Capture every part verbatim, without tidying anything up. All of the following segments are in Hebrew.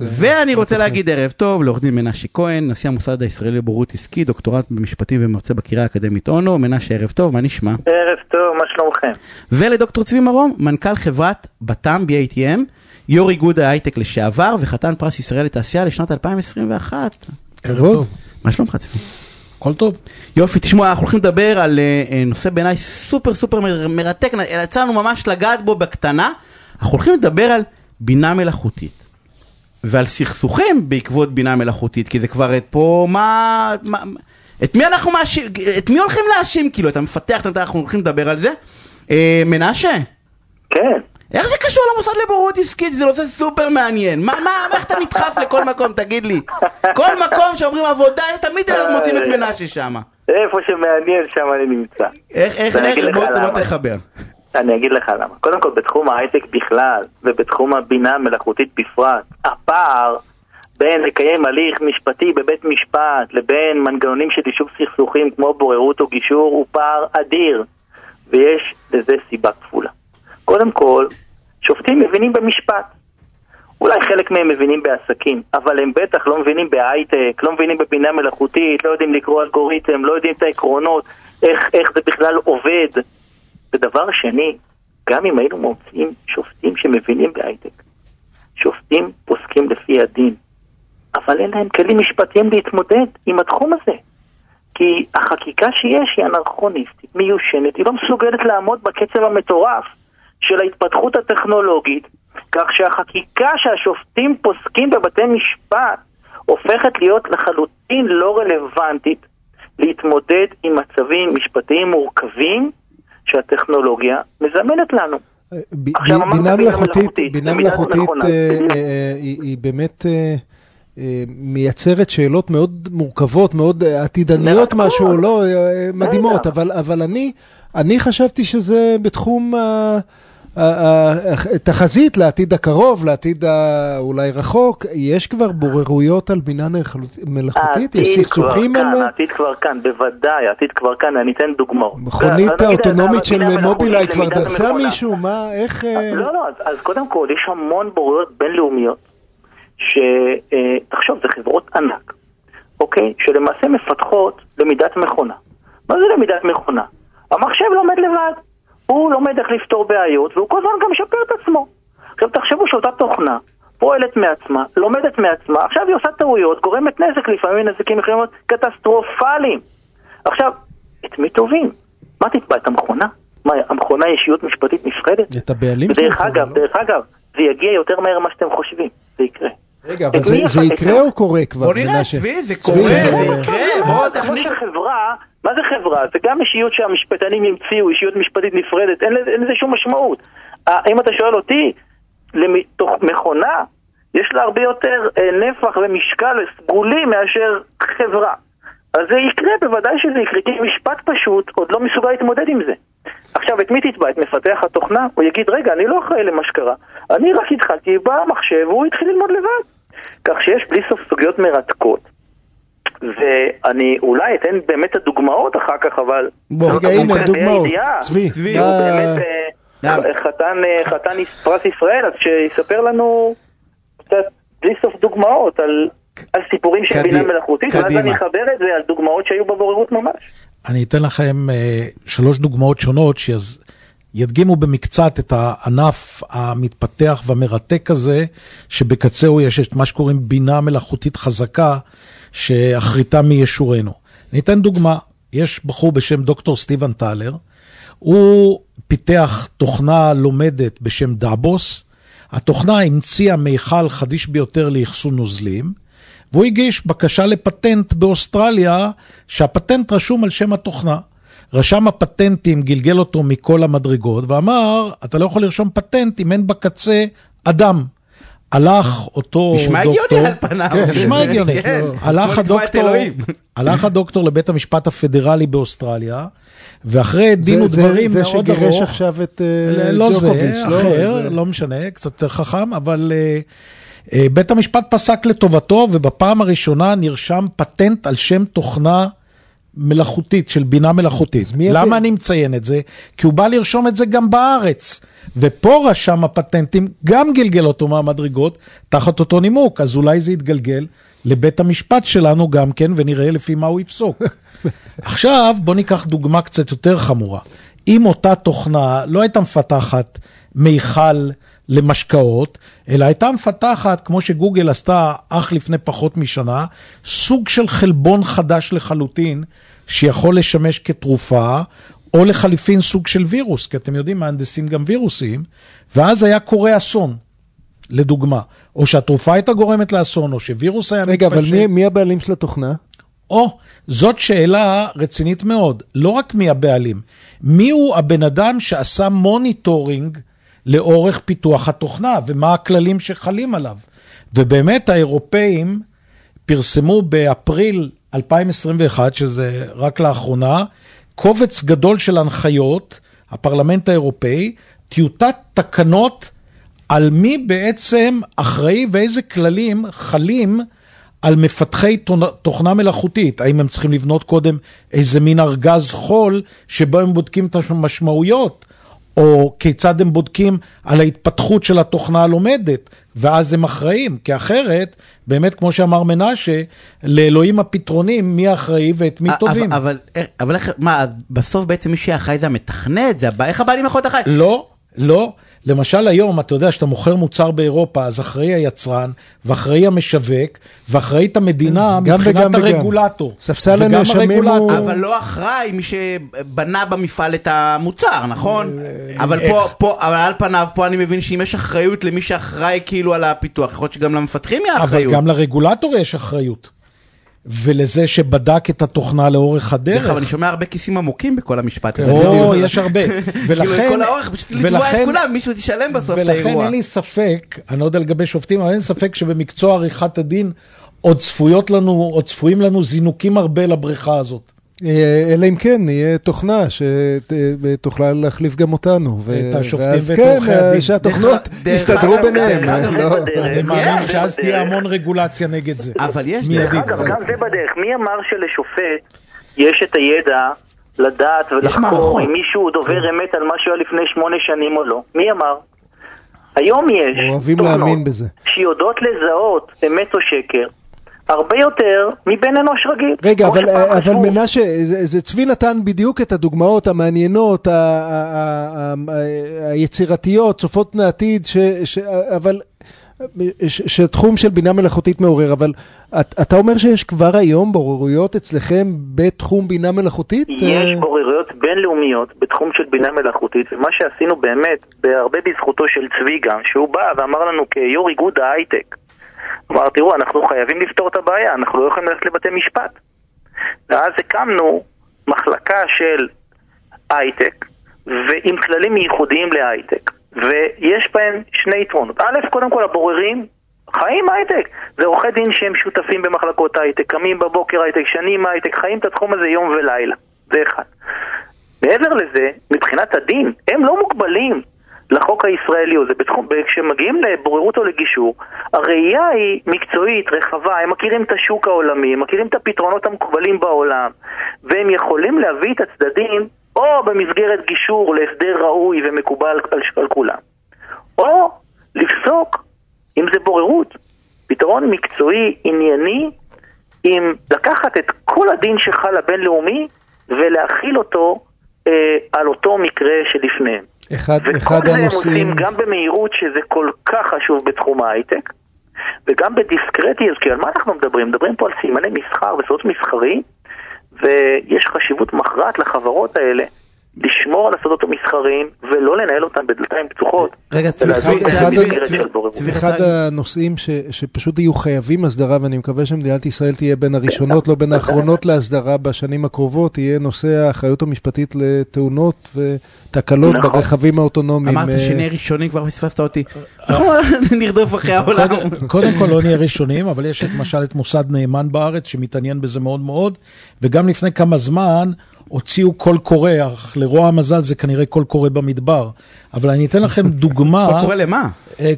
ואני רוצה להגיד ערב טוב לעורך דין מנשה כהן, נשיא המוסד הישראלי לבוררות עסקית, דוקטורט במשפטים ומרצה בקריה האקדמית אונו. מנשה, ערב טוב, מה נשמע? ערב טוב, מה שלומכם? ולדוקטור צבי מרום, מנכ"ל חברת בטם בי איי טי אם, יו"ר איגוד ההייטק לשעבר וחתן פרס ישראל לתעשייה לשנת אלפיים עשרים ואחת. ערב טוב. מה שלומך צבי? כל טוב. יופי, תשמעו, אנחנו הולכים לדבר על נושא בעיניי סופר סופר מרתק, יצאנו ממש לגעת בו בקטנה, אנחנו הולכים לדבר על בינה מלאכותית. ועל סכסוכים בעקבות בינה מלאכותית, כי זה כבר את פה, מה, מה, את מי אנחנו מאשים, את מי הולכים להאשים, כאילו, אתה מפתח, אנחנו הולכים לדבר על זה. אה, מנשה? כן. איך זה קשור למוסד לבוררות עסקית? זה נושא סופר מעניין. מה, מה, איך אתה נדחף לכל מקום, תגיד לי. כל מקום שאומרים עבודה, תמיד מוצאים את מנשה שם. איפה שמעניין, שם אני נמצא. איך, איך, איך, בוא, בוא תחבר. אני אגיד לך למה. קודם כל, בתחום ההייטק בכלל, ובתחום הבינה המלאכותית בפרט, הפער בין לקיים הליך משפטי בבית משפט, לבין מנגנונים של יישוב סכסוכים כמו בוררות או גישור, הוא פער אדיר. ויש לזה סיבה כפולה. קודם כל, שופטים מבינים במשפט. אולי חלק מהם מבינים בעסקים, אבל הם בטח לא מבינים בהייטק, לא מבינים בבינה מלאכותית, לא יודעים לקרוא אלגוריתם, לא יודעים את העקרונות, איך, איך זה בכלל עובד. ודבר שני, גם אם היינו מוצאים שופטים שמבינים בהייטק, שופטים פוסקים לפי הדין, אבל אין להם כלים משפטיים להתמודד עם התחום הזה, כי החקיקה שיש היא אנרכוניסטית, מיושנת, היא לא מסוגלת לעמוד בקצב המטורף של ההתפתחות הטכנולוגית, כך שהחקיקה שהשופטים פוסקים בבתי משפט הופכת להיות לחלוטין לא רלוונטית להתמודד עם מצבים משפטיים מורכבים שהטכנולוגיה מזמנת לנו. בינה מלאכותית, בינה מלאכותית היא באמת מייצרת שאלות מאוד מורכבות, מאוד עתידניות משהו, לא מדהימות, אבל אבל אני אני חשבתי שזה בתחום התחזית לעתיד הקרוב, לעתיד אולי רחוק. יש כבר בוררויות על בינה מלאכותית? יש סכסוכים עליה? העתיד כבר כאן, בוודאי, העתיד כבר כאן. אני אתן דוגמאות. מכונית האוטונומית של מובילאיי כבר דרסה מישהו? מה, איך? לא, לא, אז קודם כל, יש המון בוררויות בינלאומיות, שתחשוב, זה חברות ענק, אוקיי? שלמעשה מפתחות למידת מכונה. מה זה למידת מכונה? המחשב לומד לבד. הוא לומד איך לפתור בעיות, והוא כל הזמן גם משפר את עצמו. עכשיו תחשבו שאותה תוכנה פועלת מעצמה, לומדת מעצמה, עכשיו היא עושה טעויות, גורמת נזק, לפעמים נזקים יכולים להיות קטסטרופליים. עכשיו, את מי טובים? מה תתבע? את המכונה? מה, המכונה היא אישיות משפטית נפרדת? את הבעלים? דרך אגב, דרך אגב, זה יגיע יותר מהר מה שאתם חושבים, זה יקרה. רגע, אבל זה יקרה או קורה כבר? בוא נראה, צבי, זה קורה, זה יקרה, בוא תכניס. מה זה חברה? זה גם אישיות שהמשפטנים המציאו, אישיות משפטית נפרדת, אין לזה שום משמעות. אם אתה שואל אותי, מתוך מכונה, יש לה הרבה יותר נפח ומשקל וסגולי מאשר חברה. אז זה יקרה, בוודאי שזה יקרה, כי משפט פשוט עוד לא מסוגל להתמודד עם זה. עכשיו, את מי תתבע? את מפתח התוכנה? הוא יגיד, רגע, אני לא אחראי למה שקרה. אני רק התחלתי במחשב, והוא התחיל ללמוד לבד. כך שיש בלי סוף סוגיות מרתקות. ואני אולי אתן באמת הדוגמאות אחר כך, אבל... בוא, רגע, הנה, דוגמאות. צבי, צבי. הוא באמת חתן פרס ישראל, אז שיספר לנו קצת בלי סוף דוגמאות על... על סיפורים של בינה מלאכותית, ואז אני אחבר את זה על דוגמאות שהיו בבוררות ממש. אני אתן לכם שלוש דוגמאות שונות, שידגימו במקצת את הענף המתפתח והמרתק הזה, שבקצהו יש את מה שקוראים בינה מלאכותית חזקה, שאחריתה מישורנו. אני אתן דוגמה, יש בחור בשם דוקטור סטיבן טלר, הוא פיתח תוכנה לומדת בשם דאבוס, התוכנה המציאה מיכל חדיש ביותר ליחסון נוזלים, והוא הגיש בקשה לפטנט באוסטרליה, שהפטנט רשום על שם התוכנה. רשם הפטנטים גלגל אותו מכל המדרגות, ואמר, אתה לא יכול לרשום פטנט אם אין בקצה אדם. הלך אותו נשמע דוקטור... נשמע הגיוני על פניו. נשמע הגיוני. הלך הדוקטור לבית המשפט הפדרלי באוסטרליה, ואחרי דין ודברים מאוד ארוך... זה שגרש עכשיו את ג'וקוביץ'. לא זה, אחר, לא משנה, קצת יותר חכם, אבל... בית המשפט פסק לטובתו, ובפעם הראשונה נרשם פטנט על שם תוכנה מלאכותית, של בינה מלאכותית. למה אני מציין את זה? כי הוא בא לרשום את זה גם בארץ. ופה רשם הפטנטים גם גלגל אותו מהמדרגות, תחת אותו נימוק. אז אולי זה יתגלגל לבית המשפט שלנו גם כן, ונראה לפי מה הוא יפסוק. עכשיו בוא ניקח דוגמה קצת יותר חמורה. אם אותה תוכנה לא הייתה מפתחת מיכל למשקאות, אלא הייתה מפתחת, כמו שגוגל עשתה אך לפני פחות משנה, סוג של חלבון חדש לחלוטין, שיכול לשמש כתרופה, או לחליפין סוג של וירוס, כי אתם יודעים, מהנדסים גם וירוסים, ואז היה קורה אסון, לדוגמה, או שהתרופה הייתה גורמת לאסון, או שווירוס היה מתפשט. רגע, אבל מי, מי הבעלים של התוכנה? או, זאת שאלה רצינית מאוד, לא רק מי הבעלים, מי הוא הבן אדם שעשה מוניטורינג, לאורך פיתוח התוכנה, ומה הכללים שחלים עליו. ובאמת האירופאים פרסמו באפריל אלפיים עשרים ואחת, שזה רק לאחרונה, קובץ גדול של הנחיות, הפרלמנט האירופאי, טיוטת תקנות על מי בעצם אחראי ואיזה כללים חלים על מפתחי תוכנה מלאכותית. האם הם צריכים לבנות קודם איזה מין ארגז חול שבו הם בודקים את המשמעויות, או כיצד הם בודקים על ההתפתחות של התוכנה הלומדת, ואז הם אחראים, כי אחרת, באמת כמו שאמר מנשה, לאלוהים הפתרונים, מי אחראי ואת מי טובים. אבל, אבל, אבל איך, מה, בסוף בעצם מי שאחראי זה המתכנת, זה הבא, איך הבא לי מחוד אחראי? לא, לא. למשל היום, אתה יודע, שאתה מוכר מוצר באירופה, אז אחראי היצרן, ואחראי המשווק, ואחראי את המדינה, מבחינת הרגולטור. ספסל הנאשמים הוא... אבל לא אחראי מי שבנה במפעל את המוצר, נכון? אבל פה, פה, אבל על פניו, פה אני מבין שאם יש אחריות למי שאחראי כאילו על הפיתוח, יכול להיות שגם למפתחים יהיה אחריות. אבל גם לרגולטור יש אחריות. ולזה שבדק את התוכנה לאורך הדרך. דרך, אבל אני שומע הרבה כיסים עמוקים בכל המשפט. או, יש הרבה. ולכן... כל האורך, פשוט לתבוע את כולם, מישהו תשלם בסוף את האירוע. ולכן אין לי ספק, אני לא יודע לגבי שופטים, אבל אין ספק שבמקצוע עריכת הדין עוד צפויות לנו, עוד צפויים לנו זינוקים הרבה לבריכה הזאת. אלא אם כן, יהיה תוכנה שתוכלה להחליף גם אותנו. את השופטים ואת עורכי הדין. שהתוכנות ישתדרו ביניהם. אני מאמין שאז תהיה המון רגולציה נגד זה. אבל יש דרך. גם זה בדרך. מי אמר שלשופט יש את הידע לדעת ולחקור אם מישהו דובר אמת על מה שהיה לפני שמונה שנים או לא? מי אמר? היום יש תוכנות שיודעות לזהות אמת או שקר. הרבה יותר מבין אנוש רגיל. רגע, אבל, אבל מנשה, צבי נתן בדיוק את הדוגמאות המעניינות, ה, ה, ה, ה, היצירתיות, צופות נעתיד, ש, ש, אבל, ש, שתחום של בינה מלאכותית מעורר, אבל את, אתה אומר שיש כבר היום בוררויות אצלכם בתחום בינה מלאכותית? יש בוררויות בינלאומיות בתחום של בינה מלאכותית, ומה שעשינו באמת, בהרבה בזכותו של צבי גם, שהוא בא ואמר לנו כיור איגוד ההייטק, אמר, תראו, אנחנו חייבים לפתור את הבעיה, אנחנו לא יכולים ללכת לבתי משפט. ואז הקמנו מחלקה של הייטק, ועם כללים ייחודיים להייטק. ויש בהם שני יתרונות. א', קודם כל הבוררים חיים הייטק. זה עורכי דין שהם שותפים במחלקות הייטק, קמים בבוקר הייטק, שנים הייטק, חיים את התחום הזה יום ולילה. זה אחד. מעבר לזה, מבחינת הדין, הם לא מוגבלים. לחוק הישראלי, או זה בתחום, כשמגיעים לבוררות או לגישור, הראייה היא מקצועית, רחבה, הם מכירים את השוק העולמי, הם מכירים את הפתרונות המקובלים בעולם, והם יכולים להביא את הצדדים, או במסגרת גישור להסדר ראוי ומקובל על, על כולם, או לפסוק, אם זה בוררות, פתרון מקצועי, ענייני, עם לקחת את כל הדין שחל הבינלאומי, ולהכיל אותו אה, על אותו מקרה שלפניהם. אחד, וכל זה הם עושים גם במהירות שזה כל כך חשוב בתחום ההייטק, וגם בדיסקרטיות, כי על מה אנחנו מדברים? מדברים פה על סימני מסחר וסוד מסחרי, ויש חשיבות מכרעת לחברות האלה, לשמור על הסודות המסחריים, ולא לנהל אותם בדלתיים פתוחות. רגע, צבי, אחד הנושאים שפשוט יהיו חייבים הסדרה, ואני מקווה שמדינת ישראל תהיה בין הראשונות, לא בין האחרונות להסדרה בשנים הקרובות, תהיה נושא האחריות המשפטית לתאונות ותקלות ברכבים האוטונומיים. אמרת שנהיה ראשונים, כבר פספסת אותי. נרדוף אחרי העולם. קודם כל לא נהיה ראשונים, אבל יש למשל את מוסד נאמן בארץ, שמתעניין בזה מאוד מאוד, וגם לפני כמה זמן הוציאו קול קורא, אך לרוע המזל זה כנראה קול קורא במדבר. אבל אני אתן לכם דוגמה. קול קורא למה?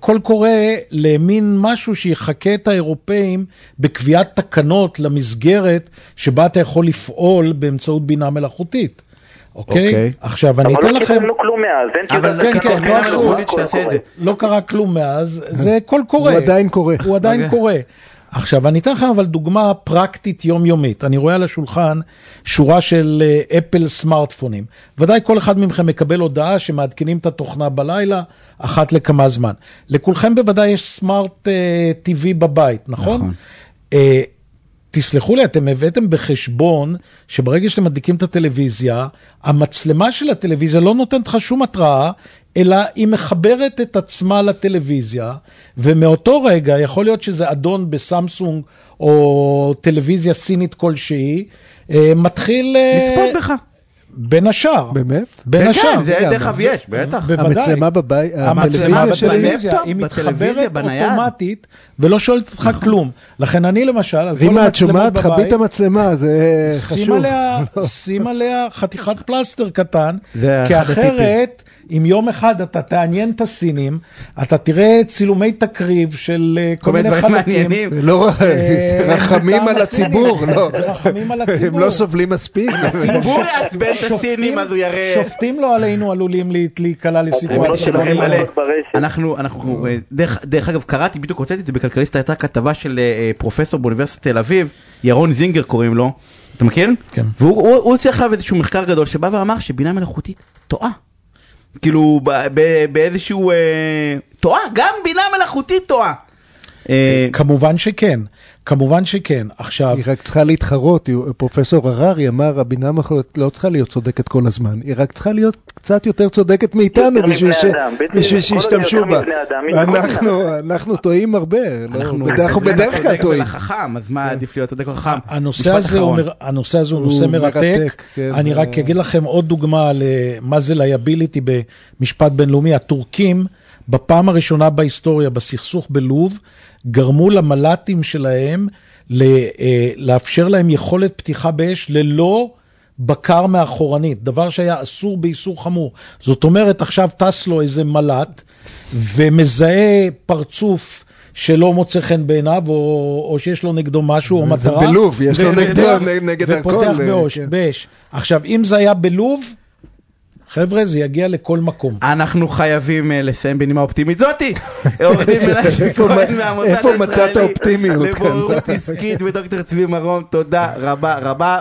קול קורא למין משהו שיחכה את האירופאים בקביעת תקנות למסגרת שבה אתה יכול לפעול באמצעות בינה מלאכותית. אוקיי? עכשיו אני אתן לכם... אבל לא כלום מאז. אבל כן, כן, לא קרה כלום מאז. זה קול קורא. הוא עדיין קורא. הוא עדיין קורא. עכשיו, אני אתן לכם אבל דוגמה פרקטית יומיומית. אני רואה על השולחן שורה של אפל סמארטפונים. ודאי כל אחד ממכם מקבל הודעה שמעדכנים את התוכנה בלילה, אחת לכמה זמן. לכולכם בוודאי יש סמארט טי וי בבית, נכון? תסלחו לי, אתם הבאתם בחשבון שברגע שאתם מדליקים את הטלוויזיה, המצלמה של הטלוויזיה לא נותנת לך שום התראה, אלא היא מחברת את עצמה לטלוויזיה, ומאותו רגע יכול להיות שזה אדון בסמסונג או טלוויזיה סינית כלשהי, מתחיל... לצפות בך. בין השאר. באמת? בין השאר. כן, זה דרך אב יש, בטח. המצלמה בבית, הטלוויזיה שלי, היא מתחברת אוטומטית, ולא שואלת אותך כלום. לכן אני למשל, על כל המצלמה בבית... רימה, את שומעת, חבית המצלמה, זה חשוב. שים עליה חתיכת פלסטר קטן, כי אחרת... אם יום אחד אתה תעניין את הסינים, אתה תראה צילומי תקריב של כל מיני חלקים. לא, רחמים על הציבור. הם לא סובלים מספיק. הציבור יעצבן את הסינים, אז הוא יראה. שופטים לא עלינו עלולים להיקלה לסיטואציה. אנחנו, דרך אגב, קראתי, בדיוק הוצאתי את זה בכלכליסט, הייתה כתבה של פרופסור באוניברסיטת תל אביב, ירון זינגר קוראים לו, אתה מכיר? כן. והוא צריך להביא איזשהו מחקר גדול, שבא ואמר שבינה מלאכותית טועה. כאילו באיזשהו טועה, גם בינה מלאכותית טועה. כמובן שכן, כמובן שכן. עכשיו... היא רק צריכה להתחרות, פרופסור הררי אמר, הבינה מלאכותית לא צריכה להיות צודקת כל הזמן, היא רק צריכה להיות קצת יותר צודקת מאיתנו, בשביל שהשתמשו בה. אנחנו טועים הרבה, אנחנו בדרך כלל טועים. אז מה עדיף להיות צודק וחכם? הנושא הזה הוא נושא מרתק, אני רק אגיד לכם עוד דוגמה למה זה לייביליטי במשפט בינלאומי, הטורקים, בפעם הראשונה בהיסטוריה, בסכסוך בלוב, גרמו למלאטים שלהם לאפשר להם יכולת פתיחה באש ללא בקר מאחורנית, דבר שהיה אסור באיסור חמור. זאת אומרת, עכשיו טס לו איזה מלאט ומזהה פרצוף שלא מוצא חן בעיניו, או, או שיש לו נגדו משהו, או מטרה. בלוב, יש לו נגדו, נגד הכל. ופותח באש, באש. עכשיו, אם זה היה בלוב, חבר'ה, זה יגיע לכל מקום. אנחנו חייבים לסיים בנימה אופטימית זאתי. איפה מצאת האופטימיות? לבוררות עסקית ודוקטור צבי מרום, תודה רבה רבה.